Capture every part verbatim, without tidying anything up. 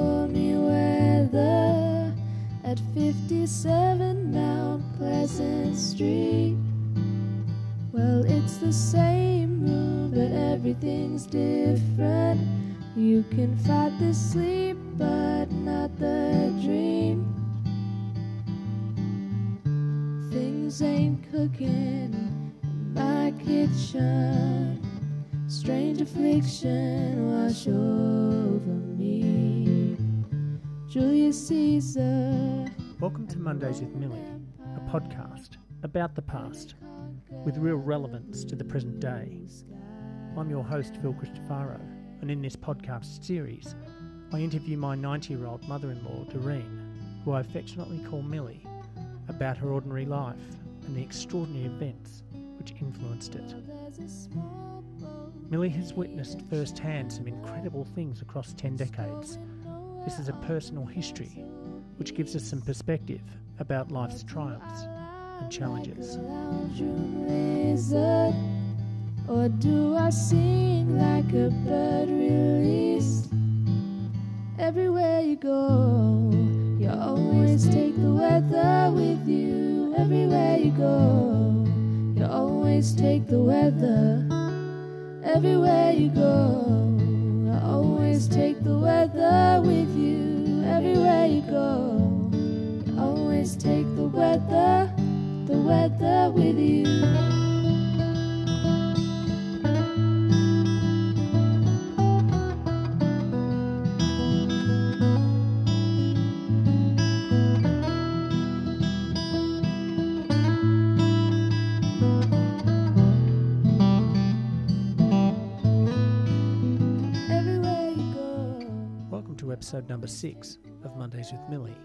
stormy weather at fifty-seven down Pleasant Street. Well, it's the same room, but everything's different. You can fight the sleep, but not the dream. Things ain't cooking in my kitchen. Strange affliction wash over me. Julius Caesar. Welcome to Mondays with Millie, a podcast about the past with real relevance to the present day. I'm your host, Phil Christofaro, and in this podcast series, I interview my ninety-year-old mother-in-law, Doreen, who I affectionately call Millie, about her ordinary life and the extraordinary events which influenced it. Millie has witnessed firsthand some incredible things across ten decades. This is a personal history which gives us some perspective about life's triumphs and challenges. Or do I sing like a bird released? Everywhere you go, you always take the weather with you. Everywhere you go, you always take the weather. Everywhere you go, you always take the weather with you. Everywhere you go, you always take the weather, the weather with you. Episode number six of Mondays with Millie.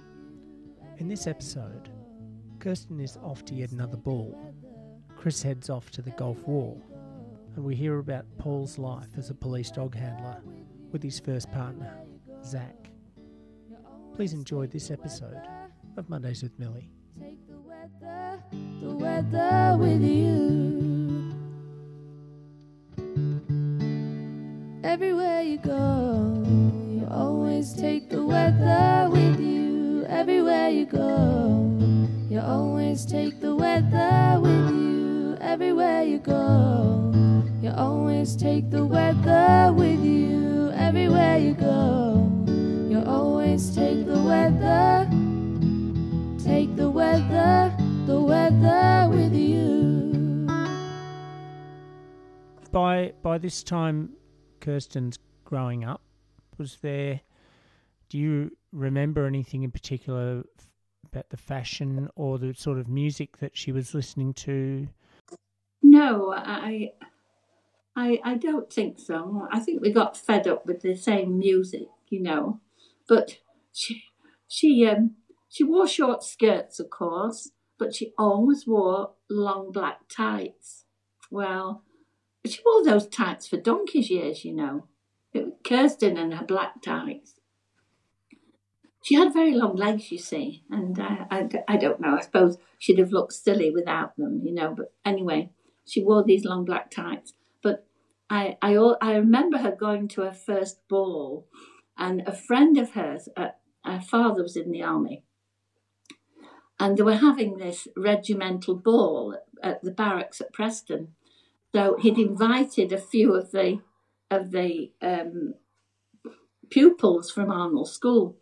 In this episode, Kirsten is off to yet another ball. Chris heads off to the Gulf War, and we hear about Paul's life as a police dog handler with his first partner, Zach. Please enjoy this episode of Mondays with Millie. Take the weather, the weather with you. Everywhere you go, always take the weather with you. Everywhere you go, you always take the weather with you. Everywhere you go, you always take the weather with you. Everywhere you go, you always take the weather. Take the weather, the weather with you. By by this time, Kirsten's growing up. Was there, do you remember anything in particular f- about the fashion or the sort of music that she was listening to? No, I, I, I don't think so. I think we got fed up with the same music, you know. But she, she, um, she wore short skirts, of course, but she always wore long black tights. Well, she wore those tights for donkey's years, you know. Kirsten and her black tights. She had very long legs, you see, and I, I, I don't know, I suppose she'd have looked silly without them, you know, but anyway, she wore these long black tights. But I I, I remember her going to her first ball, and a friend of hers, uh, her father was in the army, and they were having this regimental ball at the barracks at Preston. So he'd invited a few of the of the um, pupils from Arnold School.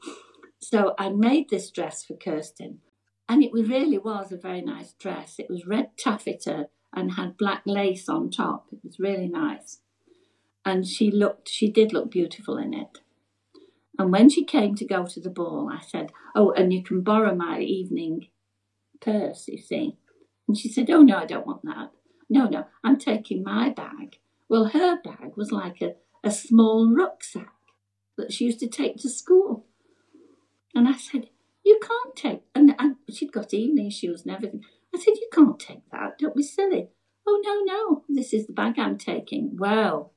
So I made this dress for Kirsten, and it really was a very nice dress. It was red taffeta and had black lace on top. It was really nice. And she looked, she did look beautiful in it. And when she came to go to the ball, I said, oh, and you can borrow my evening purse, you see. And she said, oh, no, I don't want that. No, no, I'm taking my bag. Well, her bag was like a, a small rucksack that she used to take to school. And I said, you can't take... And I, she'd got evening shoes and everything. I said, you can't take that. Don't be silly. Oh, no, no. This is the bag I'm taking. Well,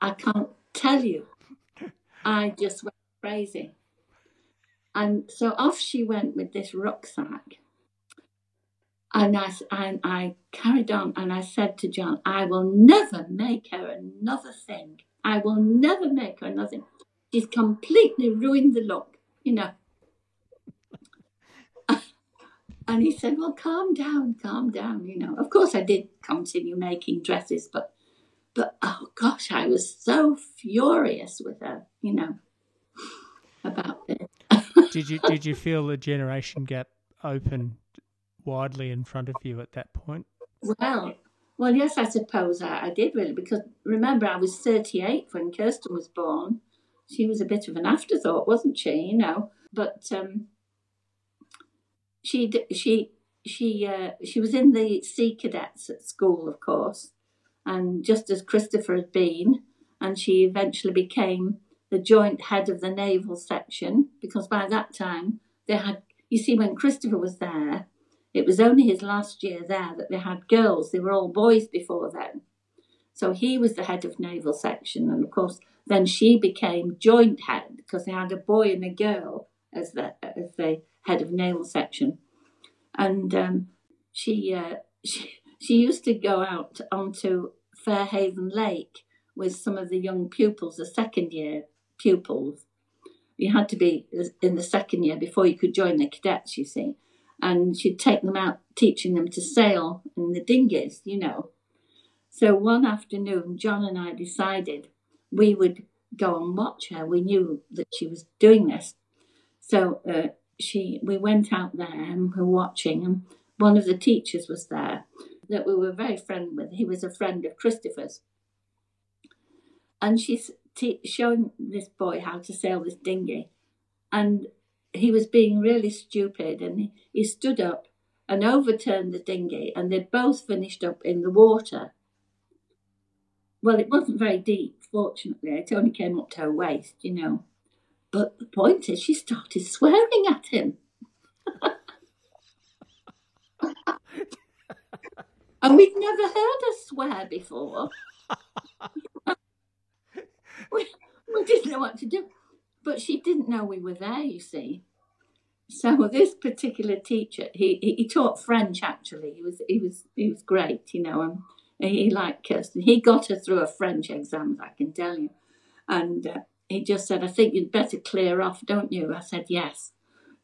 I can't tell you. I just went crazy. And so off she went with this rucksack. And I, and I carried on, and I said to John, I will never make her another thing. I will never make her another thing. She's completely ruined the look, you know. And he said, well, calm down, calm down, you know. Of course, I did continue making dresses, but, but oh, gosh, I was so furious with her, you know, about this. Did you did you feel the generation gap open widely in front of you at that point? Well, well, yes, I suppose I, I did really, because remember I was thirty-eight when Kirsten was born. She was a bit of an afterthought, wasn't she? You know, but um, she she she uh, she was in the Sea Cadets at school, of course, and just as Christopher had been, and she eventually became the joint head of the naval section, because by that time they had, you see, when Christopher was there, it was only his last year there that they had girls. They were all boys before then. So he was the head of naval section. And of course, then she became joint head, because they had a boy and a girl as the, as the head of naval section. And um, she, uh, she, she used to go out onto Fairhaven Lake with some of the young pupils, the second year pupils. You had to be in the second year before you could join the cadets, you see. And she'd take them out, teaching them to sail in the dinghies, you know. So one afternoon, John and I decided we would go and watch her. We knew that she was doing this. So uh, she, we went out there and were watching, and one of the teachers was there that we were very friendly with. He was a friend of Christopher's. And she's t- showing this boy how to sail this dinghy. And he was being really stupid. And he, he stood up and overturned the dinghy. And they both finished up in the water. Well, it wasn't very deep, fortunately. It only came up to her waist, you know. But the point is, she started swearing at him. And we'd never heard her swear before. We, we didn't know what to do. But she didn't know we were there, you see. So this particular teacher, he, he, he taught French, actually. He was he was, he was great, you know. Um, he liked Kirsten. He got her through a French exam, I can tell you. And uh, he just said, I think you'd better clear off, don't you? I said, yes.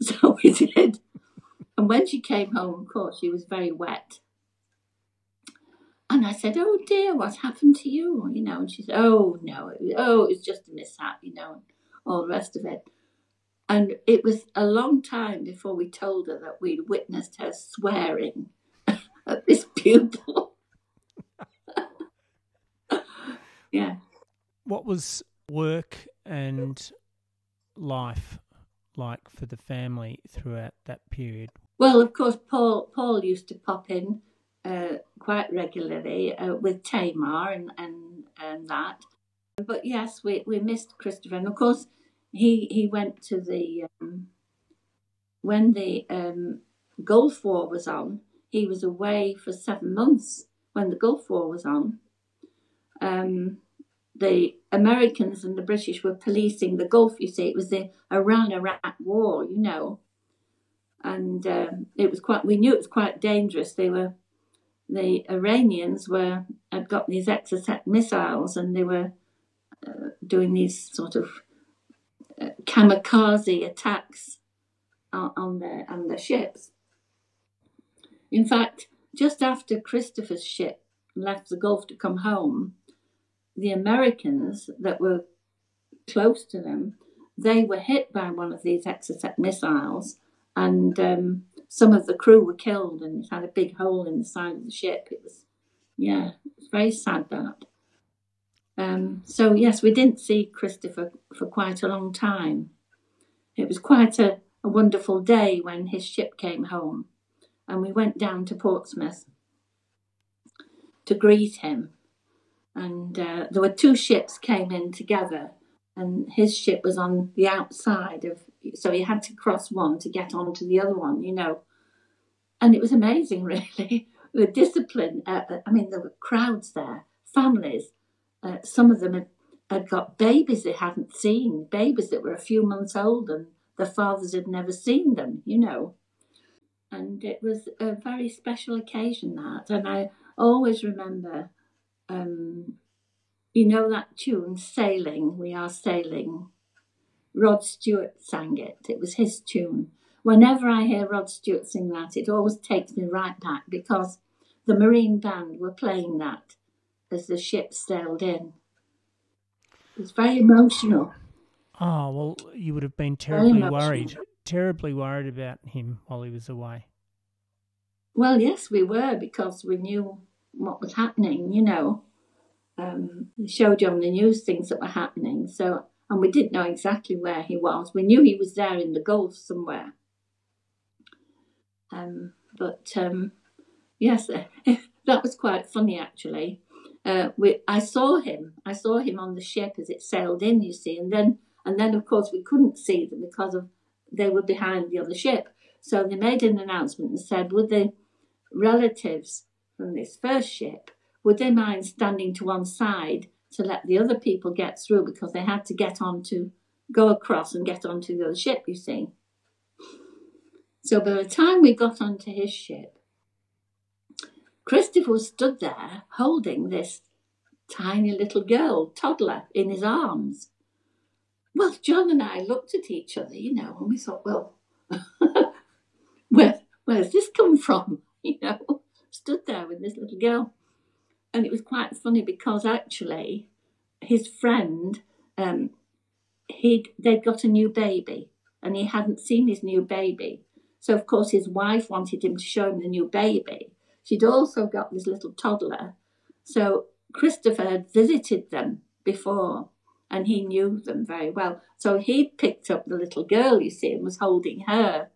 So we did. And when she came home, of course, she was very wet. And I said, oh, dear, what happened to you? You know, and she said, oh, no, it was, oh, it was just a mishap, you know, and all the rest of it. And it was a long time before we told her that we'd witnessed her swearing at this pupil. Yeah. What was work and life like for the family throughout that period? Well, of course, Paul, Paul used to pop in. Uh, quite regularly uh, with Tamar and, and and that, but yes, we we missed Christopher, and of course he he went to the um, when the um, Gulf War was on. He was away for seven months when the Gulf War was on. Um, the Americans and the British were policing the Gulf. You see, it was the Iran-Iraq war, you know, and um, it was quite. We knew it was quite dangerous. They were. The Iranians were had got these Exocet missiles, and they were uh, doing these sort of uh, kamikaze attacks on, on their on their ships. In fact, just after Christopher's ship left the Gulf to come home, the Americans that were close to them, they were hit by one of these Exocet missiles, and. Um, Some of the crew were killed, and it had a big hole in the side of the ship. It was, yeah, it was very sad that. Um, so, yes, we didn't see Christopher for quite a long time. It was quite a, a wonderful day when his ship came home, and we went down to Portsmouth to greet him. And uh, there were two ships came in together, and his ship was on the outside of, so he had to cross one to get onto the other one, you know. And it was amazing, really. The discipline, uh, I mean, there were crowds there, families. Uh, some of them had, had got babies they hadn't seen, babies that were a few months old and their fathers had never seen them, you know. And it was a very special occasion, that. And I always remember, um, you know, that tune, Sailing, We Are Sailing, Rod Stewart sang it. It was his tune. Whenever I hear Rod Stewart sing that, it always takes me right back, because the Marine Band were playing that as the ship sailed in. It was very emotional. Oh, well, you would have been terribly worried, terribly worried about him while he was away. Well, yes, we were, because we knew what was happening, you know. Um, they showed you on the news things that were happening, so, and we didn't know exactly where he was. We knew he was there in the Gulf somewhere. Um, but, um, yes, that was quite funny, actually. Uh, we, I saw him. I saw him on the ship as it sailed in, you see, and then... And then, of course, we couldn't see them because of they were behind the other ship. So they made an announcement and said, would the relatives from this first ship, would they mind standing to one side to let the other people get through, because they had to get on to go across and get onto the other ship, you see. So by the time we got onto his ship, Christopher stood there holding this tiny little girl, toddler, in his arms. Well, John and I looked at each other, you know, and we thought, well, where, where's this come from? You know, stood there with this little girl. And it was quite funny, because actually his friend, um, he'd they'd got a new baby, and he hadn't seen his new baby. So, of course, his wife wanted him to show him the new baby. She'd also got this little toddler. So Christopher had visited them before, and he knew them very well. So he picked up the little girl, you see, and was holding her.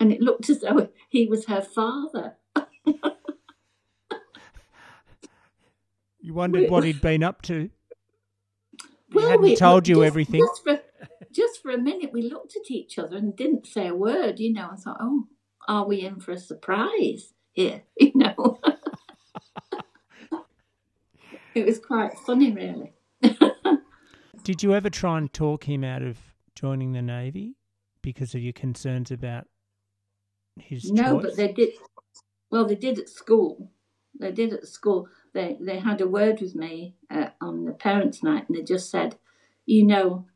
And it looked as though he was her father. You wondered what he'd been up to. Well, he hadn't we, told you just, everything. Just for, just for a minute, we looked at each other and didn't say a word, you know. I thought, oh, are we in for a surprise here, you know? It was quite funny, really. Did you ever try and talk him out of joining the Navy because of your concerns about his No, choice? But they did. Well, they did at school. They did at school. They they had a word with me uh, on the parents' night, and they just said, you know,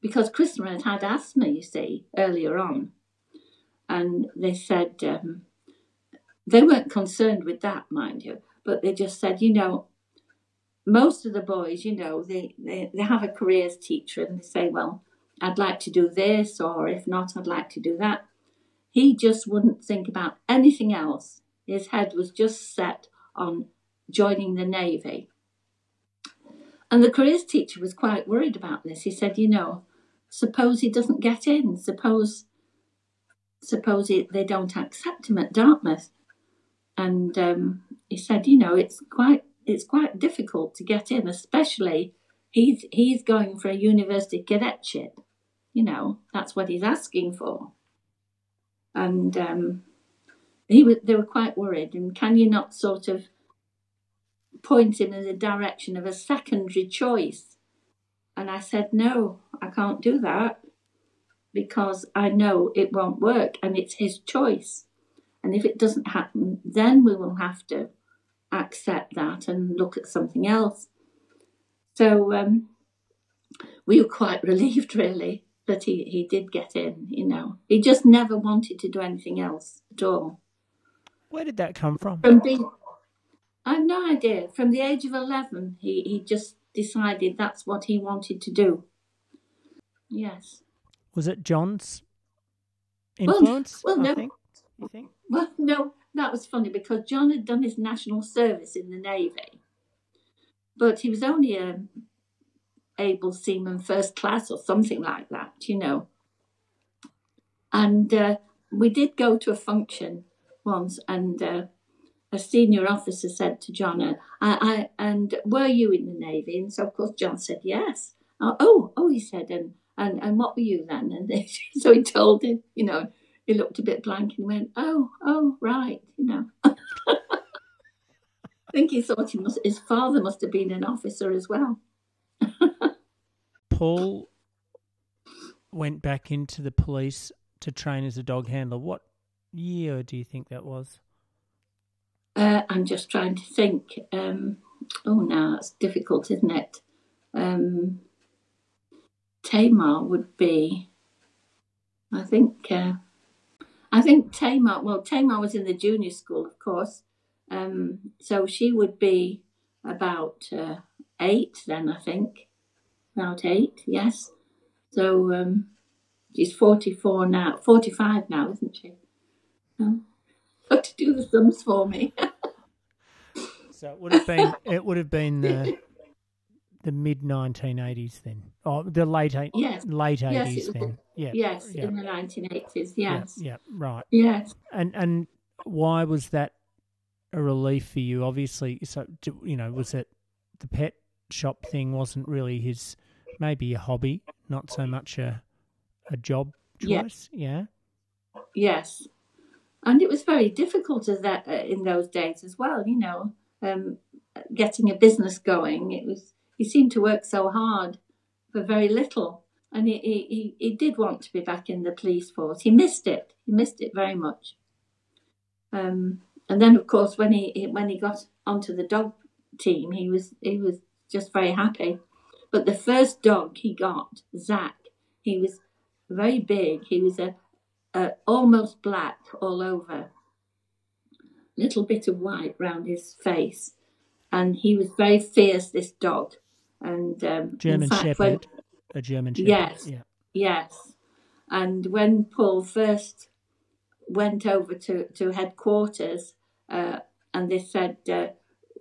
because Christopher had had asthma, you see, earlier on. And they said, um, they weren't concerned with that, mind you, but they just said, you know, most of the boys, you know, they, they, they have a careers teacher, and they say, well, I'd like to do this, or if not, I'd like to do that. He just wouldn't think about anything else. His head was just set on joining the Navy. And the careers teacher was quite worried about this. He said, you know, suppose he doesn't get in. Suppose suppose he, they don't accept him at Dartmouth. And um, he said, you know, it's quite... It's quite difficult to get in, especially he's he's going for a university cadetship. You know, that's what he's asking for. And um, he was, they were quite worried. And can you not sort of point him in the direction of a secondary choice? And I said, no, I can't do that, because I know it won't work, and it's his choice. And if it doesn't happen, then we will have to accept that and look at something else. So um, we were quite relieved, really, that he, he did get in, you know. He just never wanted to do anything else at all. Where did that come from? From being, I have no idea. From the age of eleven, he, he just decided that's what he wanted to do. Yes. Was it John's influence, well, well, no. I think, you think? Well, no. That was funny, because John had done his national service in the Navy, but he was only a able seaman first class or something like that, you know. And uh, we did go to a function once, and uh, a senior officer said to John, I, I, and were you in the Navy? And so, of course, John said, yes. Oh, oh, he said, and, and, and what were you then? And they, so he told him, you know. He looked a bit blank and went, oh, oh, right, you know. I think he thought he must, his father must have been an officer as well. Paul went back into the police to train as a dog handler. What year do you think that was? Uh, I'm just trying to think. Um, oh, now that's difficult, isn't it? Um, Tamar would be, I think, uh, I think Tamar, well, Tamar was in the junior school, of course. Um, so she would be about uh, eight then, I think. About eight, yes. So um, she's forty-four now, forty-five now, isn't she? So, got to do the sums for me. So it would have been, it would have been the, the mid nineteen eighties then, or oh, the late yes. late yes, eighties then. Yeah. Yes, yep. In the nineteen eighties. Yes. Yeah. Yep. Right. Yes. And and why was that a relief for you? Obviously, so you know, was it the pet shop thing wasn't really his, maybe a hobby, not so much a a job choice. Yes. Yeah. Yes. And it was very difficult as that uh, in those days as well. You know, um, getting a business going. It was. He seemed to work so hard for very little, and he, he, he did want to be back in the police force. He missed it. He missed it very much. Um, and then, of course, when he when he got onto the dog team, he was he was just very happy. But the first dog he got, Zach, he was very big. He was a, a almost black all over, little bit of white round his face, and he was very fierce. This dog. And um, German fact, Shepherd, when, a German Shepherd. Yes, yeah. Yes. And when Paul first went over to, to headquarters uh, and they said, uh,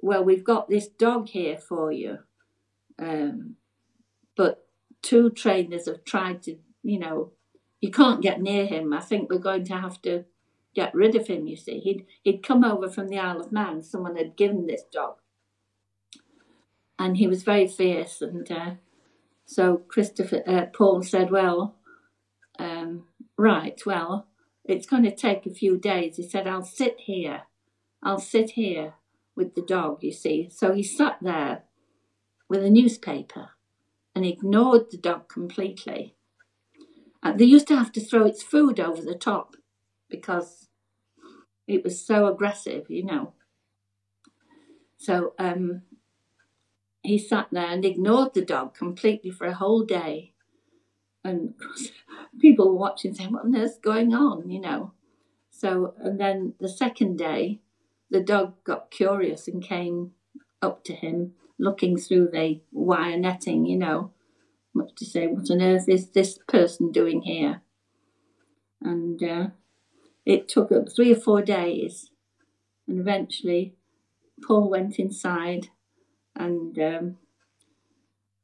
well, we've got this dog here for you, um, but two trainers have tried to, you know, you can't get near him. I think we're going to have to get rid of him, you see. He'd, he'd come over from the Isle of Man. Someone had given this dog. And he was very fierce, and uh, so Christopher uh, Paul said, "Well, um, right, well, it's going to take a few days." He said, "I'll sit here, I'll sit here with the dog." You see, so he sat there with a newspaper and ignored the dog completely. And they used to have to throw its food over the top because it was so aggressive, you know. So. Um, He sat there and ignored the dog completely for a whole day. And people were watching saying, what on earth's going on, you know? So, and then the second day, the dog got curious and came up to him, looking through the wire netting, you know, much to say, what on earth is this person doing here? And uh, it took up three or four days. And eventually, Paul went inside. And um,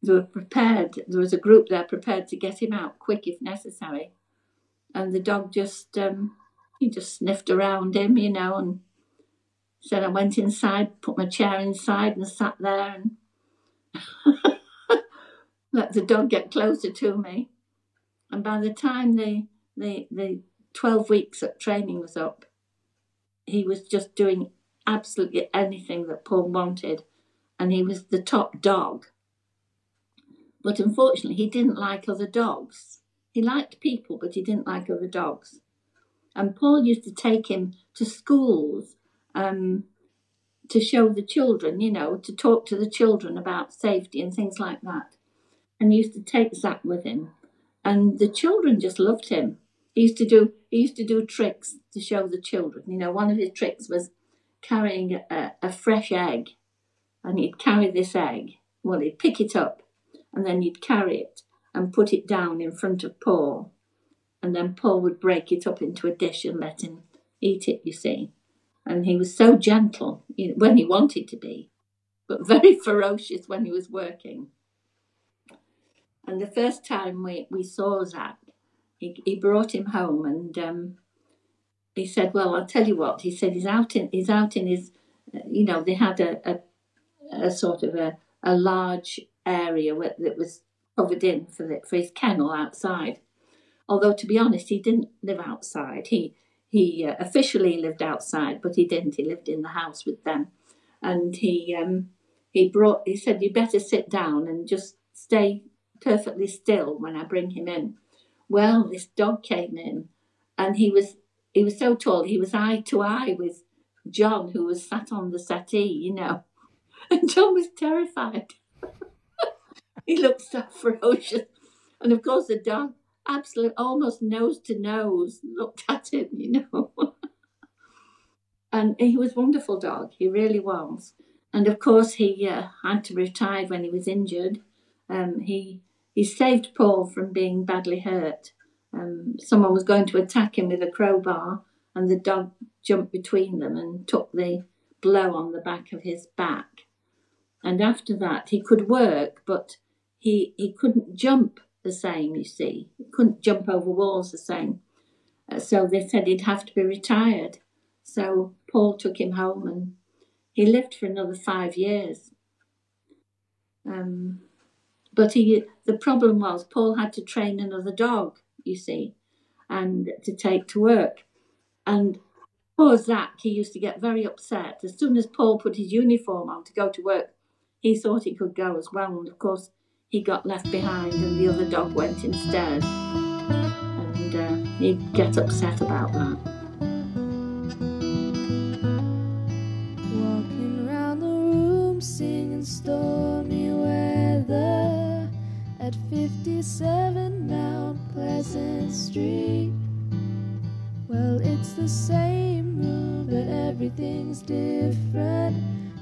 they were prepared, there was a group there prepared to get him out quick if necessary. And the dog just, um, he just sniffed around him, you know, and said, I went inside, put my chair inside and sat there and let the dog get closer to me. And by the time the, the, the twelve weeks of training was up, he was just doing absolutely anything that Paul wanted. And he was the top dog. But unfortunately, he didn't like other dogs. He liked people, but he didn't like other dogs. And Paul used to take him to schools um, to show the children, you know, to talk to the children about safety and things like that. And he used to take Zach with him. And the children just loved him. He used to do, he used to do tricks to show the children. You know, one of his tricks was carrying a, a fresh egg. And he'd carry this egg. Well, he'd pick it up and then he'd carry it and put it down in front of Paul. And then Paul would break it up into a dish and let him eat it, you see. And he was so gentle when he wanted to be, but very ferocious when he was working. And the first time we, we saw Zach, he, he brought him home and um, he said, well, I'll tell you what. He said, he's out in, he's out in his, you know, they had a... a a sort of a, a large area that was covered in for, the, for his kennel outside. Although, to be honest, he didn't live outside. He he uh, officially lived outside, but he didn't. He lived in the house with them. And he um, he brought. He said, you better sit down and just stay perfectly still when I bring him in. Well, this dog came in, and he was he was so tall. He was eye to eye with John, who was sat on the settee, you know. And John was terrified. He looked so ferocious. And of course the dog absolutely almost nose to nose looked at him, you know. And he was a wonderful dog. He really was. And of course he uh, had to retire when he was injured. Um, he he saved Paul from being badly hurt. Um, someone was going to attack him with a crowbar, and the dog jumped between them and took the blow on the back of his back. And after that, he could work, but he he couldn't jump the same, you see. He couldn't jump over walls the same. Uh, so they said he'd have to be retired. So Paul took him home, and he lived for another five years. Um, but he the problem was Paul had to train another dog, you see, and to take to work. And poor Zach, he used to get very upset. As soon as Paul put his uniform on to go to work, he thought he could go as well. And of course, he got left behind and the other dog went instead. And uh, he'd get upset about that. Walking round the room, singing stormy weather at fifty-seven Mount Pleasant Street. Well, it's the same room, but everything's different.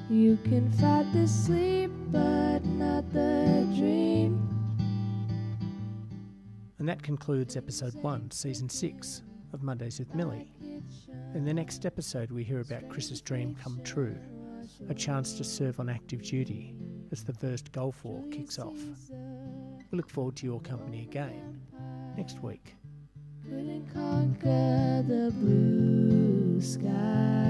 You can fight the sleep, but not the dream. And that concludes episode one, season six of Mondays with Millie. In the next episode, we hear about Chris's dream come true, a chance to serve on active duty as the first Gulf War kicks off. We look forward to your company again next week. Couldn't conquer the blue sky.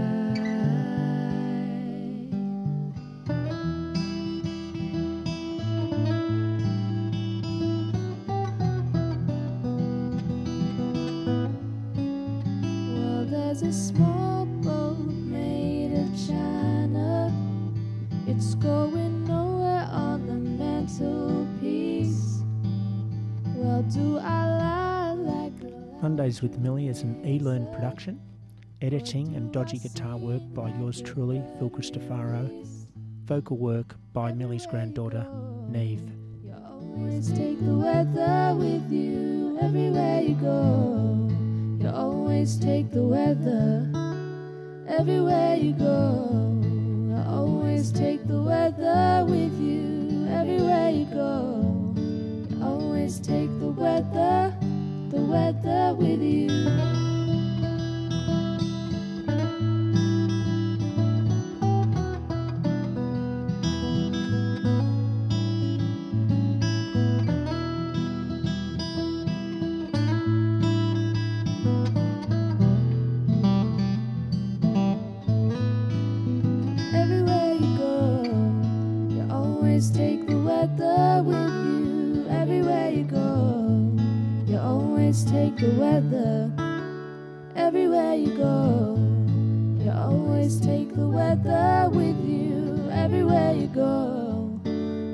Well, there's a small boat made of china. It's going nowhere on the mantelpiece. Well, do I lie? Mondays with Millie is an eLearn production. Editing and dodgy guitar work by yours truly, Phil Christofaro. Vocal work by Millie's granddaughter, Niamh. You always take the weather with you everywhere you go. You always take the weather everywhere you go. You always take the weather with you everywhere you go. You always take the weather. The weather with you. Everywhere you go, you always take the weather with you. Everywhere you go. You always take the weather everywhere you go. You always take the weather with you everywhere you go.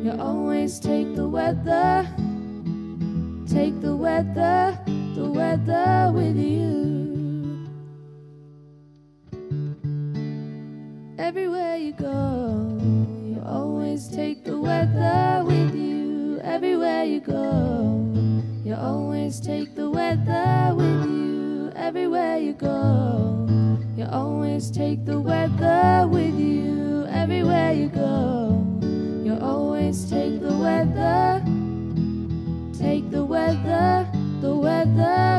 You always take the weather, take the weather, the weather with you. Everywhere you go, you always take the weather with you everywhere you go. You always take the weather with you everywhere you go. You always take the weather with you everywhere you go. You always take the weather, take the weather, the weather.